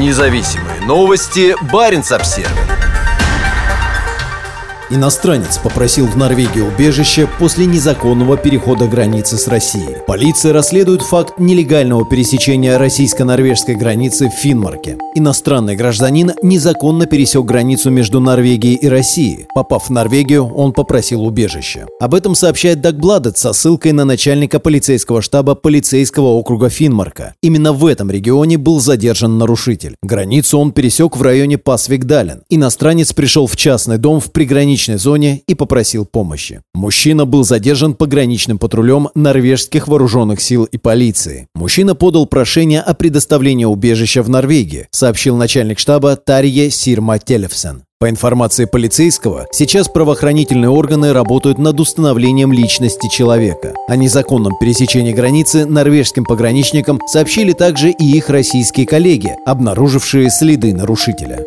Независимые новости. Баренц Обсервер. Иностранец попросил в Норвегии убежище после незаконного перехода границы с Россией. Полиция расследует факт нелегального пересечения российско-норвежской границы в Финмарке. Иностранный гражданин незаконно пересек границу между Норвегией и Россией. Попав в Норвегию, он попросил убежище. Об этом сообщает Дагбладет со ссылкой на начальника полицейского штаба полицейского округа Финмарка. Именно в этом регионе был задержан нарушитель. Границу он пересек в районе Пасвикдален. Иностранец пришел в частный дом в приграничной зоне и попросил помощи. Мужчина был задержан пограничным патрулем норвежских вооруженных сил и полиции. Мужчина подал прошение о предоставлении убежища в Норвегии, сообщил начальник штаба Тарье Сирма Телефсен. По информации полицейского, сейчас правоохранительные органы работают над установлением личности человека. О незаконном пересечении границы норвежским пограничникам сообщили также и их российские коллеги, обнаружившие следы нарушителя.